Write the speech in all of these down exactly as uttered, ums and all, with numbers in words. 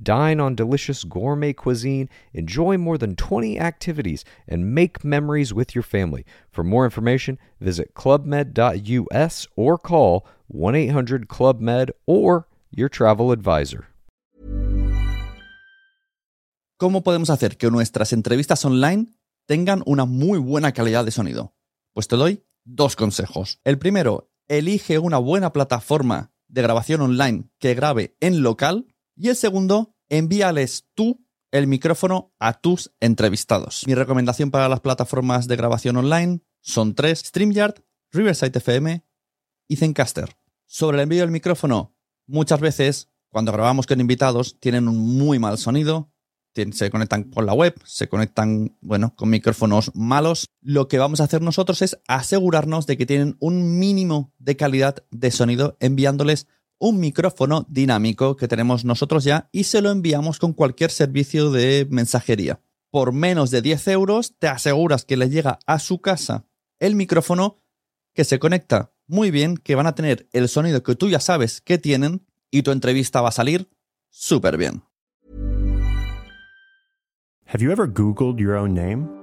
Dine on delicious gourmet cuisine, enjoy more than twenty activities, and make memories with your family. For more information, visit club med dot u s or call one eight hundred club med or your travel advisor. ¿Cómo podemos hacer que nuestras entrevistas online tengan una muy buena calidad de sonido? Pues te doy dos consejos. El primero, elige una buena plataforma de grabación online que grabe en local. Y el segundo, envíales tú el micrófono a tus entrevistados. Mi recomendación para las plataformas de grabación online son tres: StreamYard, Riverside F M y Zencaster. Sobre el envío del micrófono, muchas veces cuando grabamos con invitados tienen un muy mal sonido, se conectan por la web, se conectan, bueno, con micrófonos malos. Lo que vamos a hacer nosotros es asegurarnos de que tienen un mínimo de calidad de sonido enviándoles un micrófono dinámico que tenemos nosotros ya y se lo enviamos con cualquier servicio de mensajería. Por menos de diez euros te aseguras que les llega a su casa el micrófono, que se conecta muy bien, que van a tener el sonido que tú ya sabes que tienen y tu entrevista va a salir súper bien. Have you ever Googled your own name?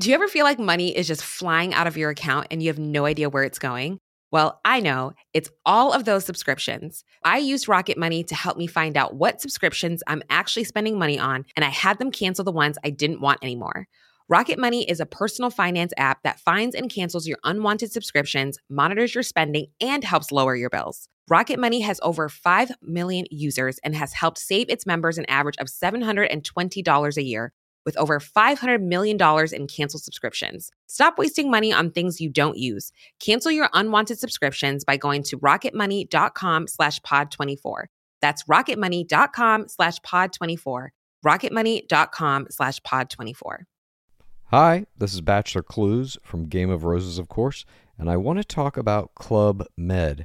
Do you ever feel like money is just flying out of your account and you have no idea where it's going? Well, I know. It's all of those subscriptions. I used Rocket Money to help me find out what subscriptions I'm actually spending money on, and I had them cancel the ones I didn't want anymore. Rocket Money is a personal finance app that finds and cancels your unwanted subscriptions, monitors your spending, and helps lower your bills. Rocket Money has over five million users and has helped save its members an average of seven hundred twenty dollars a year, with over five hundred million dollars in canceled subscriptions. Stop wasting money on things you don't use. Cancel your unwanted subscriptions by going to rocketmoney.com slash pod24. That's rocketmoney.com slash pod24. rocketmoney.com slash pod24. Hi, this is Bachelor Clues from Game of Roses, of course, and I want to talk about Club Med.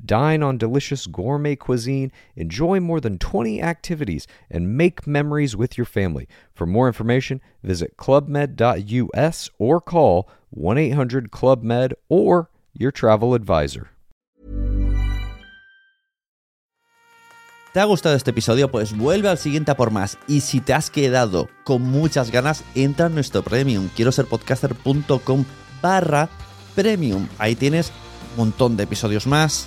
Dine on delicious gourmet cuisine, enjoy more than twenty activities, and make memories with your family. For more information, visit club med dot u s or call one eight hundred club med or your travel advisor. ¿Te ha gustado este episodio? Pues vuelve al siguiente a por más. Y si te has quedado con muchas ganas, entra en nuestro Premium. Quiero ser podcaster punto com barra Premium. Ahí tienes un montón de episodios más.